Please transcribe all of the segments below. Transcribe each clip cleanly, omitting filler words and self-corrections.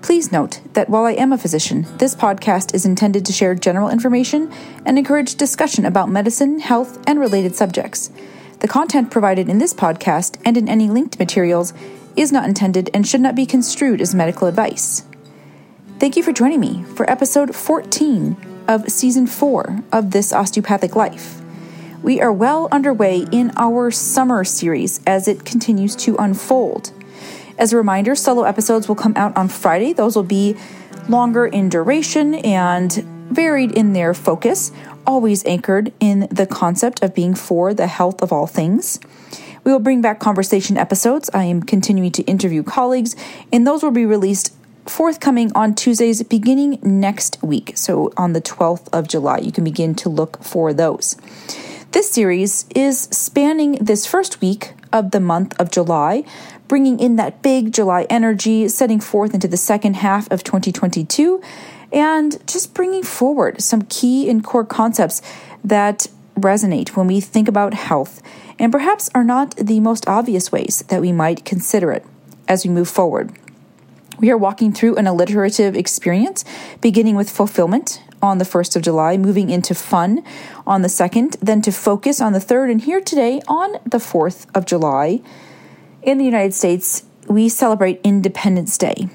Please note that while I am a physician, this podcast is intended to share general information and encourage discussion about medicine, health, and related subjects. The content provided in this podcast and in any linked materials is not intended and should not be construed as medical advice. Thank you for joining me for episode 14 of season 4 of This Osteopathic Life. We are well underway in our summer series as it continues to unfold. As a reminder, solo episodes will come out on Friday. Those will be longer in duration and varied in their focus, always anchored in the concept of being for the health of all things. We will bring back conversation episodes. I am continuing to interview colleagues, and those will be released forthcoming on Tuesdays beginning next week. So on the 12th of July, you can begin to look for those. This series is spanning this first week of the month of July, bringing in that big July energy, setting forth into the second half of 2022, and just bringing forward some key and core concepts that resonate when we think about health, and perhaps are not the most obvious ways that we might consider it as we move forward. We are walking through an alliterative experience, beginning with fulfillment on the 1st of July, moving into fun on the 2nd, then to focus on the 3rd, and here today on the 4th of July, in the United States, we celebrate Independence Day.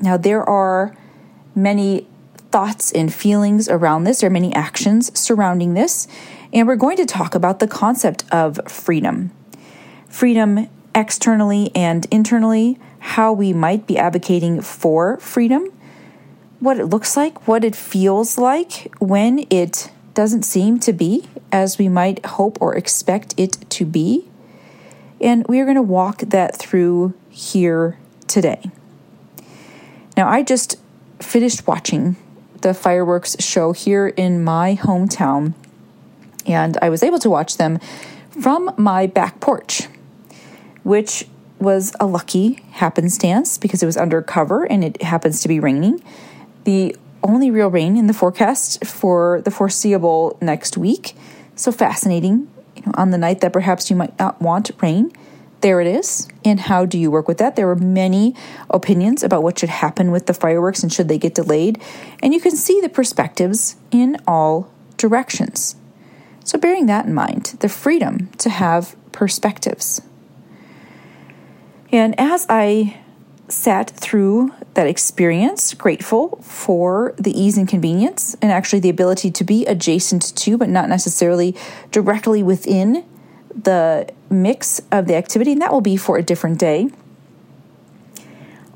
Now, there are many thoughts and feelings around this. There are many actions surrounding this, and we're going to talk about the concept of freedom. Freedom externally and internally, how we might be advocating for freedom, what it looks like, what it feels like when it doesn't seem to be as we might hope or expect it to be. And we are going to walk that through here today. Now, I just finished watching the fireworks show here in my hometown, and I was able to watch them from my back porch, which was a lucky happenstance because it was undercover and it happens to be raining. The only real rain in the forecast for the foreseeable next week. So fascinating. You know, on the night that perhaps you might not want rain, there it is. And how do you work with that? There were many opinions about what should happen with the fireworks and should they get delayed. And you can see the perspectives in all directions. So bearing that in mind, the freedom to have perspectives. And as I sat through that experience, grateful for the ease and convenience, and actually the ability to be adjacent to, but not necessarily directly within the mix of the activity, and that will be for a different day,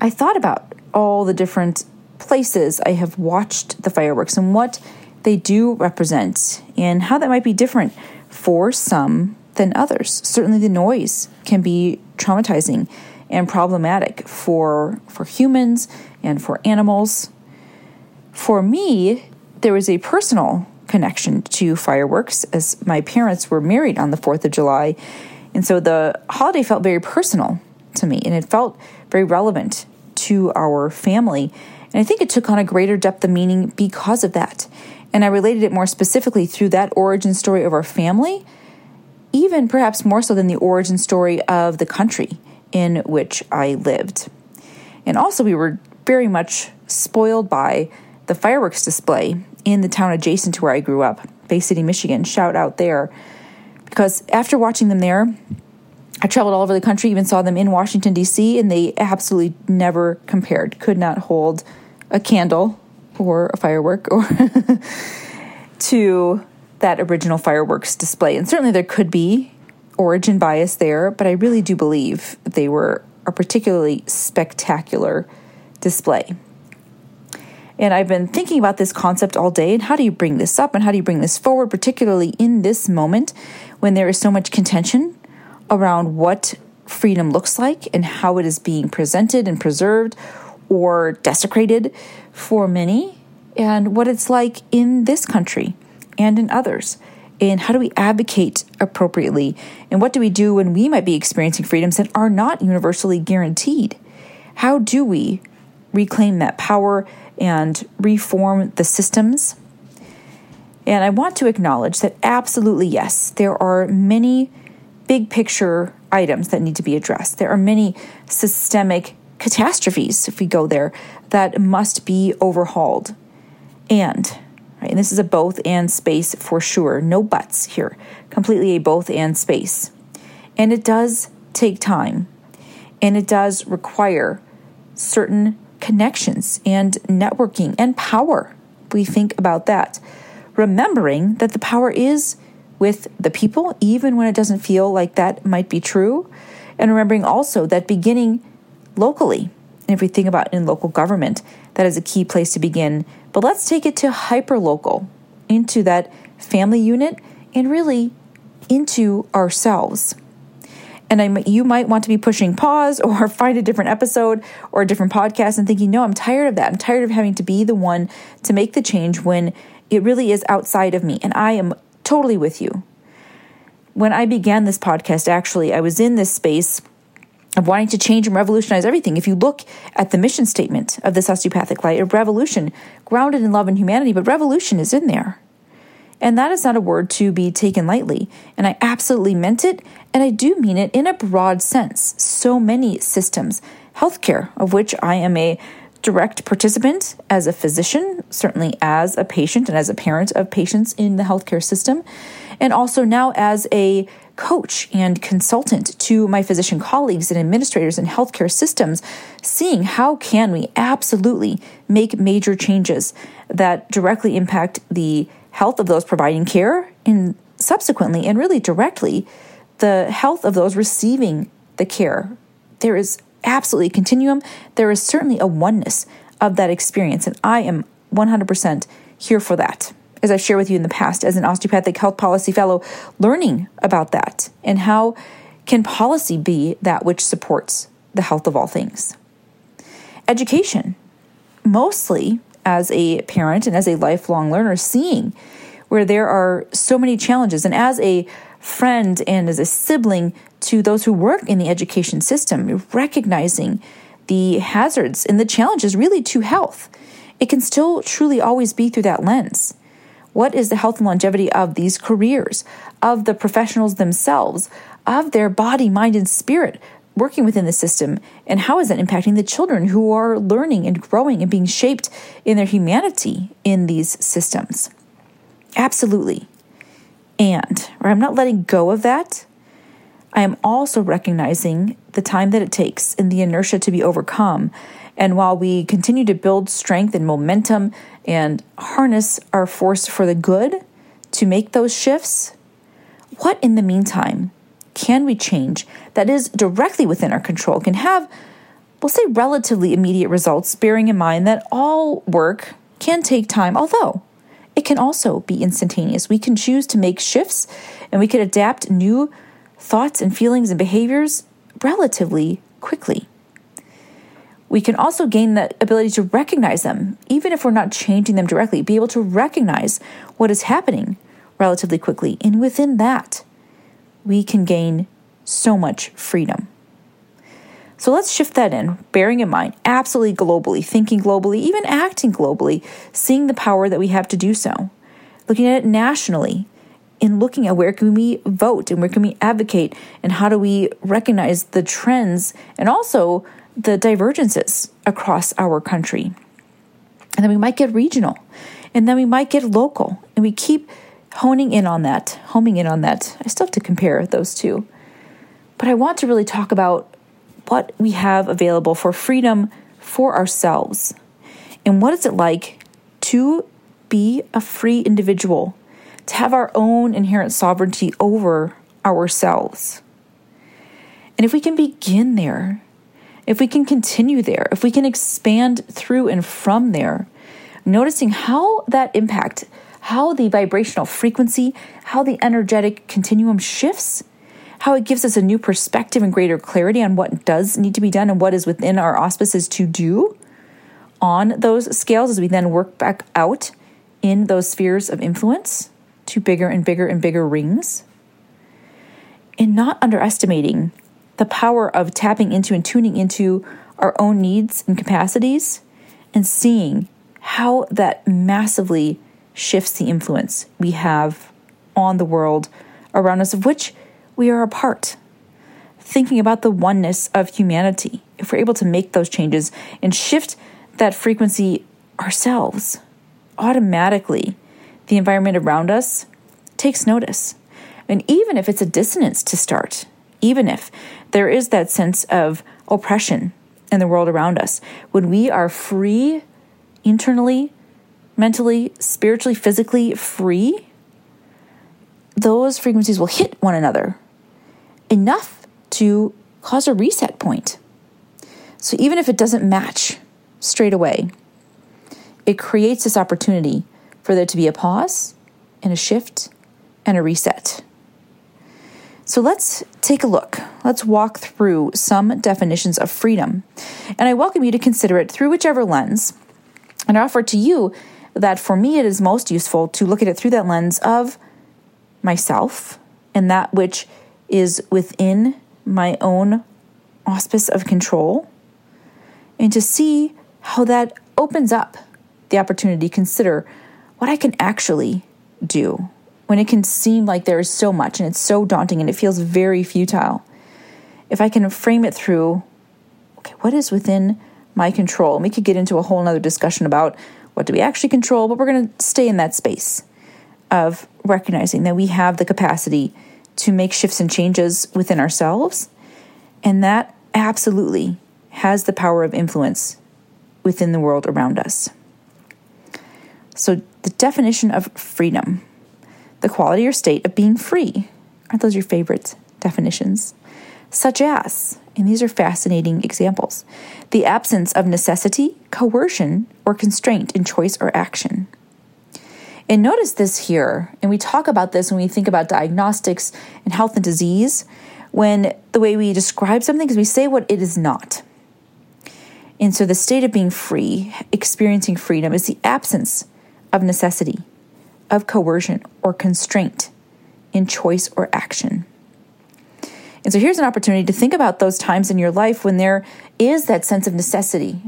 I thought about all the different places I have watched the fireworks and what they do represent and how that might be different for some than others. Certainly the noise can be traumatizing and problematic for humans and for animals. For me, there was a personal connection to fireworks as my parents were married on the 4th of July. And so the holiday felt very personal to me and it felt very relevant to our family. And I think it took on a greater depth of meaning because of that. And I related it more specifically through that origin story of our family, even perhaps more so than the origin story of the country in which I lived. And also we were very much spoiled by the fireworks display in the town adjacent to where I grew up, Bay City, Michigan, shout out there. Because after watching them there, I traveled all over the country, even saw them in Washington, DC, and they absolutely never compared, could not hold a candle or a firework or to that original fireworks display. And certainly there could be origin bias there, but I really do believe they were a particularly spectacular display. And I've been thinking about this concept all day, and how do you bring this up and how do you bring this forward, particularly in this moment when there is so much contention around what freedom looks like and how it is being presented and preserved or desecrated for many, and what it's like in this country and in others. And how do we advocate appropriately? And what do we do when we might be experiencing freedoms that are not universally guaranteed? How do we reclaim that power and reform the systems? And I want to acknowledge that absolutely, yes, there are many big picture items that need to be addressed. There are many systemic catastrophes, if we go there, that must be overhauled. And this is a both and space for sure. No buts here. Completely a both and space. And it does take time. And it does require certain connections and networking and power. We think about that. Remembering that the power is with the people, even when it doesn't feel like that might be true. And remembering also that beginning locally, and if we think about in local government, that is a key place to begin. But let's take it to hyperlocal, into that family unit, and really into ourselves. And you might want to be pushing pause or find a different episode or a different podcast and thinking, no, I'm tired of that. I'm tired of having to be the one to make the change when it really is outside of me. And I am totally with you. When I began this podcast, actually, I was in this space of wanting to change and revolutionize everything. If you look at the mission statement of This Osteopathic Life, revolution, grounded in love and humanity, but revolution is in there. And that is not a word to be taken lightly. And I absolutely meant it, and I do mean it in a broad sense. So many systems, healthcare, of which I am a direct participant as a physician, certainly as a patient and as a parent of patients in the healthcare system, and also now as a coach and consultant to my physician colleagues and administrators in healthcare systems, seeing how can we absolutely make major changes that directly impact the health of those providing care and subsequently and really directly the health of those receiving the care. There is absolutely a continuum. There is certainly a oneness of that experience, and I am 100% here for that. As I've shared with you in the past, as an osteopathic health policy fellow, learning about that and how can policy be that which supports the health of all things. Education, mostly as a parent and as a lifelong learner, seeing where there are so many challenges. And as a friend and as a sibling to those who work in the education system, recognizing the hazards and the challenges really to health. It can still truly always be through that lens. What is the health and longevity of these careers, of the professionals themselves, of their body, mind, and spirit working within the system? And how is that impacting the children who are learning and growing and being shaped in their humanity in these systems? Absolutely. And I'm not letting go of that. I am also recognizing the time that it takes and the inertia to be overcome. And while we continue to build strength and momentum and harness our force for the good to make those shifts, what in the meantime can we change that is directly within our control, can have, we'll say, relatively immediate results, bearing in mind that all work can take time, although it can also be instantaneous. We can choose to make shifts and we can adapt new thoughts and feelings and behaviors relatively quickly. We can also gain the ability to recognize them, even if we're not changing them directly, be able to recognize what is happening relatively quickly. And within that, we can gain so much freedom. So let's shift that in, bearing in mind, absolutely globally, thinking globally, even acting globally, seeing the power that we have to do so, looking at it nationally, and looking at where can we vote and where can we advocate and how do we recognize the trends and also the divergences across our country. And then we might get regional, and then we might get local, and we keep homing in on that. I still have to compare those two. But I want to really talk about what we have available for freedom for ourselves. And what is it like to be a free individual, to have our own inherent sovereignty over ourselves? And if we can begin there, if we can continue there, if we can expand through and from there, noticing how that impact, how the vibrational frequency, how the energetic continuum shifts, how it gives us a new perspective and greater clarity on what does need to be done and what is within our auspices to do on those scales as we then work back out in those spheres of influence to bigger and bigger and bigger rings, and not underestimating the power of tapping into and tuning into our own needs and capacities and seeing how that massively shifts the influence we have on the world around us, of which we are a part. Thinking about the oneness of humanity, if we're able to make those changes and shift that frequency ourselves, automatically the environment around us takes notice. And even if it's a dissonance to start, even if there is that sense of oppression in the world around us, when we are free internally, mentally, spiritually, physically free, those frequencies will hit one another enough to cause a reset point. So even if it doesn't match straight away, it creates this opportunity for there to be a pause and a shift and a reset. So let's take a look. Let's walk through some definitions of freedom. And I welcome you to consider it through whichever lens. And I offer to you that for me it is most useful to look at it through that lens of myself and that which is within my own auspice of control, and to see how that opens up the opportunity to consider what I can actually do when it can seem like there is so much and it's so daunting and it feels very futile. If I can frame it through, okay, what is within my control? And we could get into a whole other discussion about what do we actually control, but we're going to stay in that space of recognizing that we have the capacity to make shifts and changes within ourselves, and that absolutely has the power of influence within the world around us. So the definition of freedom, the quality or state of being free. Aren't those your favorite definitions? Such as, and these are fascinating examples, the absence of necessity, coercion, or constraint in choice or action. And notice this here, and we talk about this when we think about diagnostics and health and disease, when the way we describe something is we say what it is not. And so the state of being free, experiencing freedom, is the absence of necessity, of coercion, or constraint in choice or action. And so here's an opportunity to think about those times in your life when there is that sense of necessity.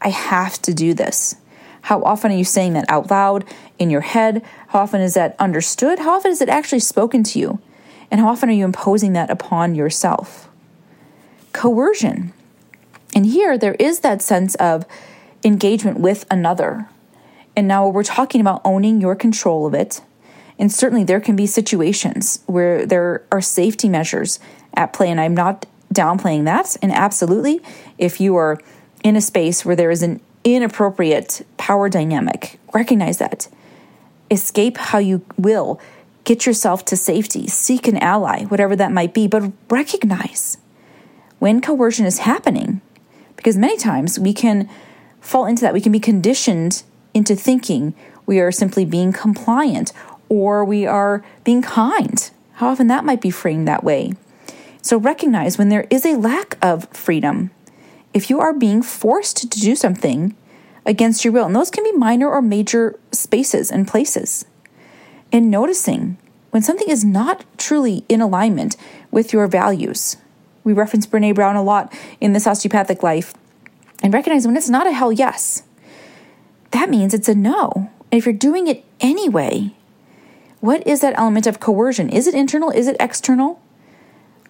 I have to do this. How often are you saying that out loud in your head? How often is that understood? How often is it actually spoken to you? And how often are you imposing that upon yourself? Coercion. And here there is that sense of engagement with another. And now we're talking about owning your control of it. And certainly there can be situations where there are safety measures at play, and I'm not downplaying that. And absolutely, if you are in a space where there is an inappropriate power dynamic, recognize that. Escape how you will. Get yourself to safety. Seek an ally, whatever that might be. But recognize when coercion is happening, because many times we can fall into that. We can be conditioned into thinking we are simply being compliant, or we are being kind. How often that might be framed that way. So recognize when there is a lack of freedom. If you are being forced to do something against your will, and those can be minor or major spaces and places. And noticing when something is not truly in alignment with your values. We reference Brené Brown a lot in This Osteopathic Life. And recognize when it's not a hell yes, that means it's a no. And if you're doing it anyway, what is that element of coercion? Is it internal? Is it external?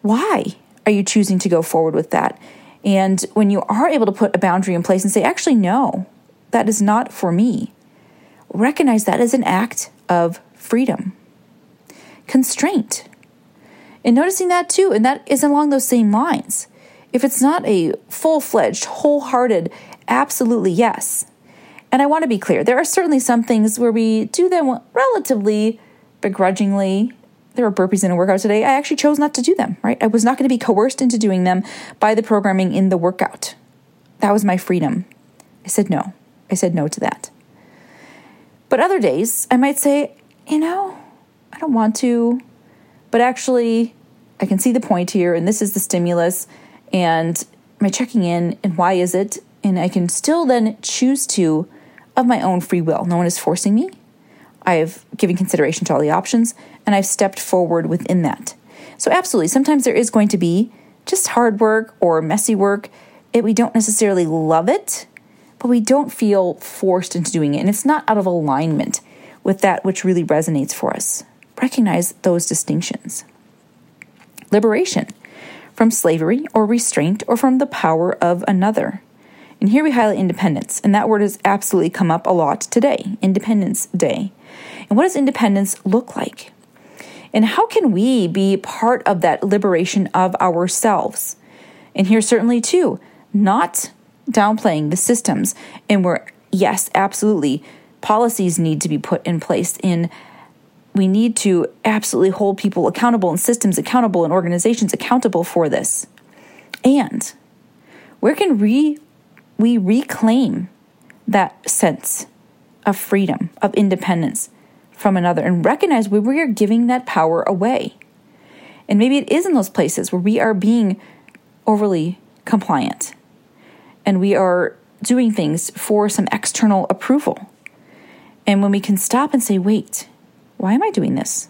Why are you choosing to go forward with that? And when you are able to put a boundary in place and say, actually, no, that is not for me, recognize that as an act of freedom. Constraint. And noticing that too, and that is along those same lines. If it's not a full-fledged, wholehearted, absolutely yes. And I want to be clear, there are certainly some things where we do them relatively begrudgingly. There were burpees in a workout today. I actually chose not to do them, right? I was not going to be coerced into doing them by the programming in the workout. That was my freedom. I said no. I said no to that. But other days, I might say, I don't want to, but actually, I can see the point here, and this is the stimulus, and my checking in, and why is it? And I can still then choose to of my own free will. No one is forcing me. I've given consideration to all the options, and I've stepped forward within that. So absolutely, sometimes there is going to be just hard work or messy work. We don't necessarily love it, but we don't feel forced into doing it. And it's not out of alignment with that which really resonates for us. Recognize those distinctions. Liberation from slavery or restraint or from the power of another. And here we highlight independence, and that word has absolutely come up a lot today, Independence Day. And what does independence look like? And how can we be part of that liberation of ourselves? And here certainly too, not downplaying the systems, and where, yes, absolutely, policies need to be put in place. We need to absolutely hold people accountable and systems accountable and organizations accountable for this. And where can we reclaim that sense of freedom, of independence from another, and recognize where we are giving that power away? And maybe it is in those places where we are being overly compliant and we are doing things for some external approval. And when we can stop and say, wait, why am I doing this?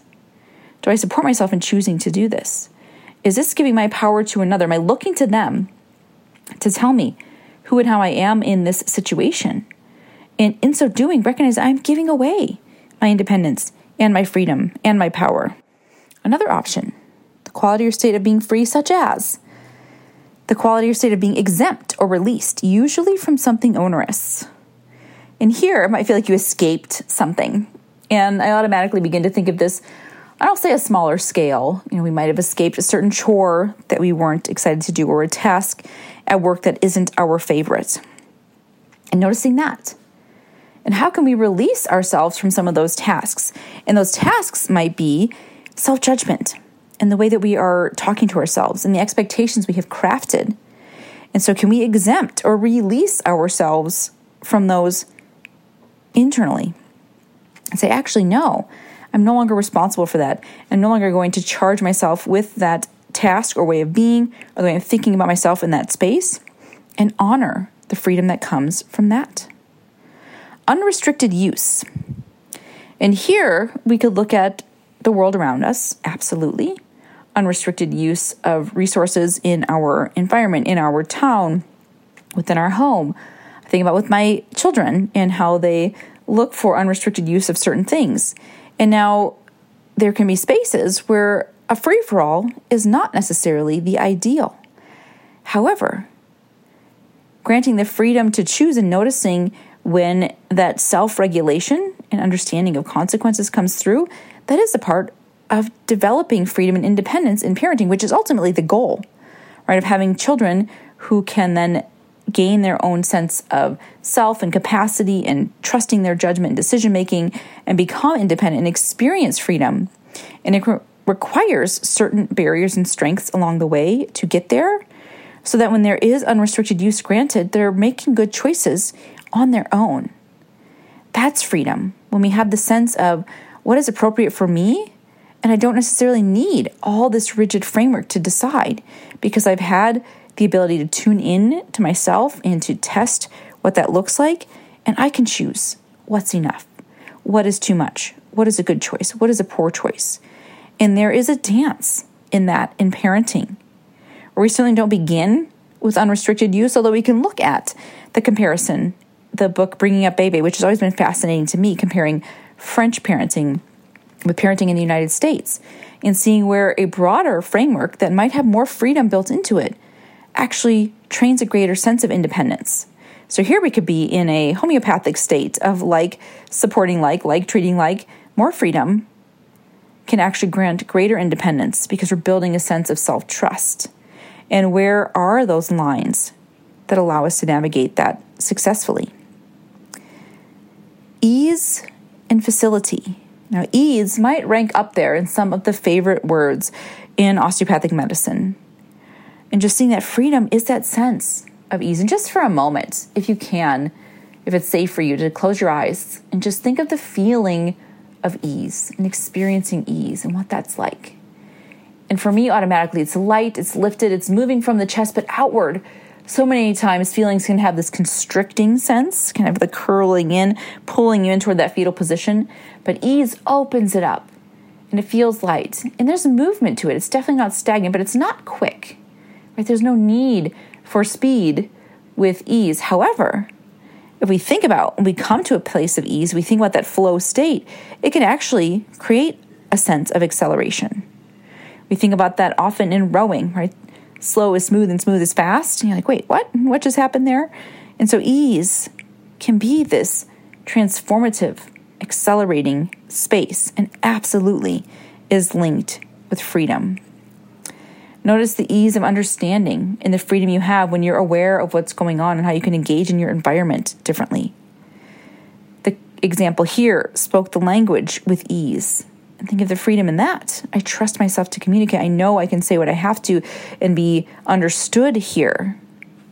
Do I support myself in choosing to do this? Is this giving my power to another? Am I looking to them to tell me who and how I am in this situation? And in so doing, recognize I'm giving away my independence and my freedom and my power. Another option, the quality or state of being free, such as the quality or state of being exempt or released, usually from something onerous. And here, I might feel like you escaped something. And I automatically begin to think of this, I don't say a smaller scale. We might have escaped a certain chore that we weren't excited to do, or a task at work that isn't our favorite. And noticing that. And how can we release ourselves from some of those tasks? And those tasks might be self-judgment and the way that we are talking to ourselves and the expectations we have crafted. And so can we exempt or release ourselves from those internally? And say, actually, no, I'm no longer responsible for that. I'm no longer going to charge myself with that task or way of being or the way I'm thinking about myself in that space, and honor the freedom that comes from that. Unrestricted use. And here we could look at the world around us, absolutely. Unrestricted use of resources in our environment, in our town, within our home. I think about with my children and how they look for unrestricted use of certain things. And now there can be spaces where a free-for-all is not necessarily the ideal. However, granting the freedom to choose and noticing when that self-regulation and understanding of consequences comes through, that is a part of developing freedom and independence in parenting, which is ultimately the goal, right? Of having children who can then gain their own sense of self and capacity and trusting their judgment and decision-making and become independent and experience freedom. And it requires certain barriers and strengths along the way to get there, so that when there is unrestricted use granted, they're making good choices on their own. That's freedom. When we have the sense of what is appropriate for me, and I don't necessarily need all this rigid framework to decide, because I've had the ability to tune in to myself and to test what that looks like. And I can choose what's enough, what is too much, what is a good choice, what is a poor choice. And there is a dance in that in parenting, where we certainly don't begin with unrestricted use, although we can look at the comparison, the book Bringing Up Bébé, which has always been fascinating to me, comparing French parenting with parenting in the United States and seeing where a broader framework that might have more freedom built into it actually trains a greater sense of independence. So here we could be in a homeopathic state of supporting treating more freedom can actually grant greater independence, because we're building a sense of self-trust. And where are those lines that allow us to navigate that successfully? Ease and facility. Now, ease might rank up there in some of the favorite words in osteopathic medicine. And just seeing that freedom is that sense of ease. And just for a moment, if you can, if it's safe for you, to close your eyes and just think of the feeling of ease and experiencing ease and what that's like. And for me, automatically, it's light, it's lifted, it's moving from the chest, but outward So many times feelings can have this constricting sense, kind of the curling in, pulling you in toward that fetal position. But ease opens it up and it feels light. And there's movement to it. It's definitely not stagnant, but it's not quick. Right? There's no need for speed with ease. However, if we think about when we come to a place of ease, we think about that flow state, it can actually create a sense of acceleration. We think about that often in rowing, right? Slow is smooth and smooth is fast. And you're like, wait, what? What just happened there? And so ease can be this transformative, accelerating space and absolutely is linked with freedom. Notice the ease of understanding and the freedom you have when you're aware of what's going on and how you can engage in your environment differently. The example here spoke the language with ease. And think of the freedom in that. I trust myself to communicate. I know I can say what I have to and be understood here.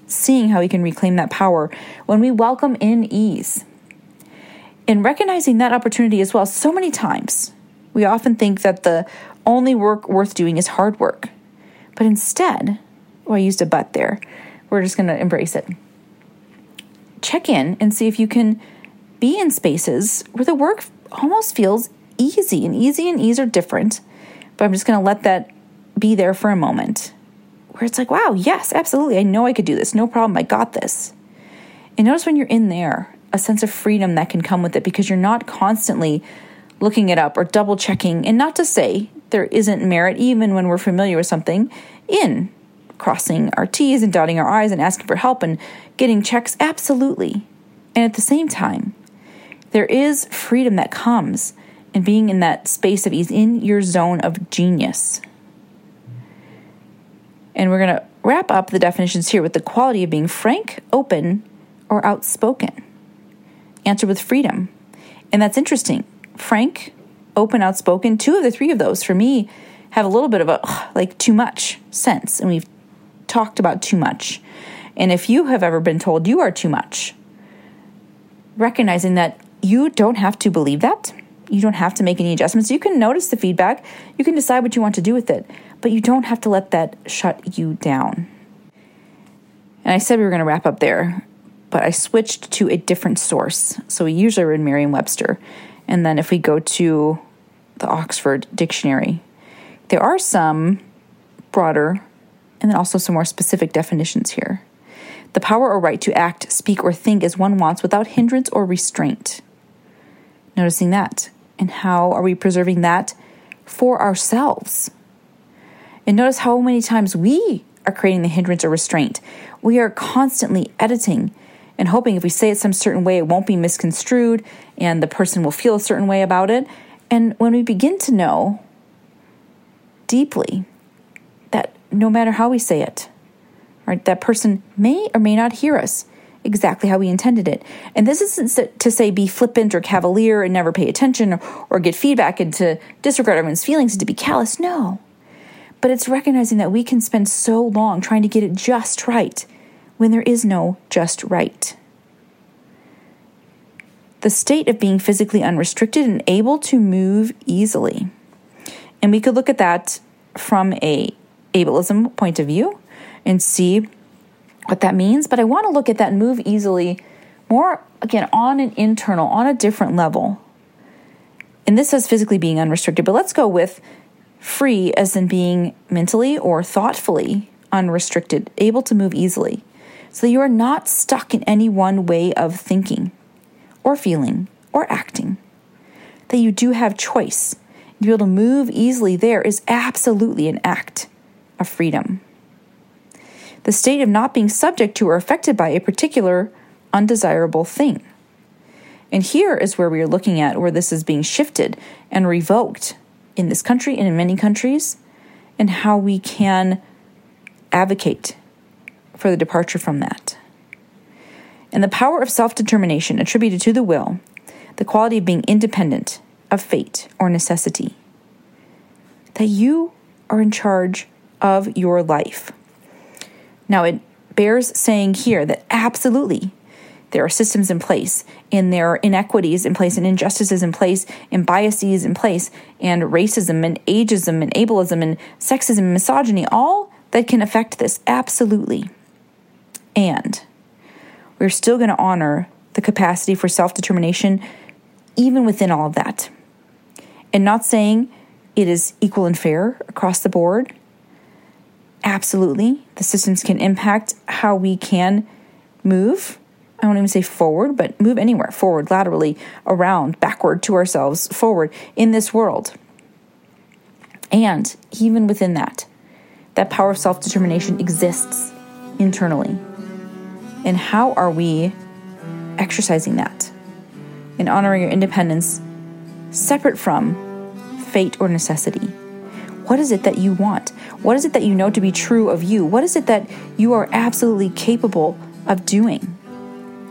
Seeing how we can reclaim that power when we welcome in ease. And recognizing that opportunity as well. So many times we often think that the only work worth doing is hard work. But instead, well, I used a but there. We're just going to embrace it. Check in and see if you can be in spaces where the work almost feels easy. And easy and ease are different, but I'm just going to let that be there for a moment. Where it's like, wow, yes, absolutely. I know I could do this. No problem. I got this. And notice when you're in there, a sense of freedom that can come with it because you're not constantly looking it up or double checking. And not to say there isn't merit, even when we're familiar with something, in crossing our T's and dotting our I's and asking for help and getting checks, absolutely. And at the same time, there is freedom that comes in being in that space of ease, in your zone of genius. And we're going to wrap up the definitions here with the quality of being frank, open, or outspoken. Answered with freedom. And that's interesting. Frank, open, outspoken, two of the three of those for me have a little bit of a like too much sense. And we've talked about too much. And if you have ever been told you are too much, recognizing that you don't have to believe that. You don't have to make any adjustments. You can notice the feedback. You can decide what you want to do with it, but you don't have to let that shut you down. And I said we were going to wrap up there, but I switched to a different source. So we usually read Merriam-Webster. And then if we go to the Oxford Dictionary, there are some broader and then also some more specific definitions here. The power or right to act, speak, or think as one wants without hindrance or restraint. Noticing that. And how are we preserving that for ourselves? And notice how many times we are creating the hindrance or restraint. We are constantly editing and hoping if we say it some certain way, it won't be misconstrued and the person will feel a certain way about it. And when we begin to know deeply that no matter how we say it, right, that person may or may not hear us exactly how we intended it. And this isn't to say be flippant or cavalier and never pay attention or get feedback and to disregard everyone's feelings and to be callous. No. But it's recognizing that we can spend so long trying to get it just right when there is no just right. The state of being physically unrestricted and able to move easily. And we could look at that from a ableism point of view and see what that means. But I want to look at that move easily more, again, on an internal, on a different level. And this says physically being unrestricted, but let's go with free as in being mentally or thoughtfully unrestricted, able to move easily. So you are not stuck in any one way of thinking or feeling or acting. That you do have choice. To be able to move easily there is absolutely an act of freedom. The state of not being subject to or affected by a particular undesirable thing. And here is where we are looking at where this is being shifted and revoked in this country and in many countries, and how we can advocate for the departure from that. And the power of self-determination attributed to the will, the quality of being independent of fate or necessity, that you are in charge of your life. Now, it bears saying here that absolutely there are systems in place, and there are inequities in place, and injustices in place, and biases in place, and racism, and ageism, and ableism, and sexism, and misogyny, all that can affect this, absolutely. and we're still going to honor the capacity for self-determination even within all of that. And not saying it is equal and fair across the board. Absolutely, the systems can impact how we can move. I won't even say forward, but move anywhere, forward, laterally, around, backward, to ourselves, forward, in this world. And even within that, that power of self-determination exists internally. And how are we exercising that and honoring your independence separate from fate or necessity? What is it that you want? What is it that you know to be true of you? What is it that you are absolutely capable of doing?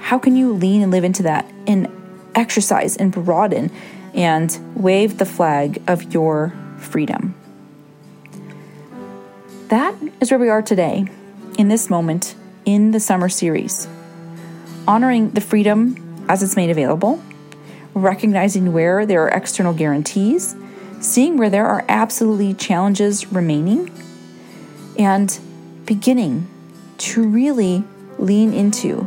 How can you lean and live into that and exercise and broaden and wave the flag of your freedom? That is where we are today, in this moment, in the summer series. Honoring the freedom as it's made available, recognizing where there are external guarantees, seeing where there are absolutely challenges remaining, and beginning to really lean into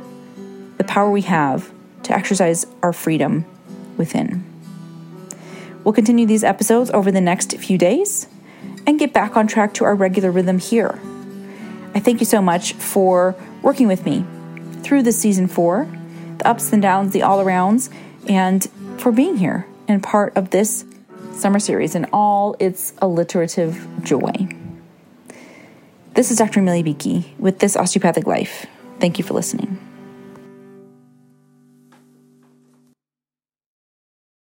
the power we have to exercise our freedom within. We'll continue these episodes over the next few days and get back on track to our regular rhythm here. I thank you so much for working with me through this season 4, the ups and downs, the all-arounds, and for being here and part of this summer series and all its alliterative joy. This is Dr. Amelia Beaky with This Osteopathic Life. Thank you for listening.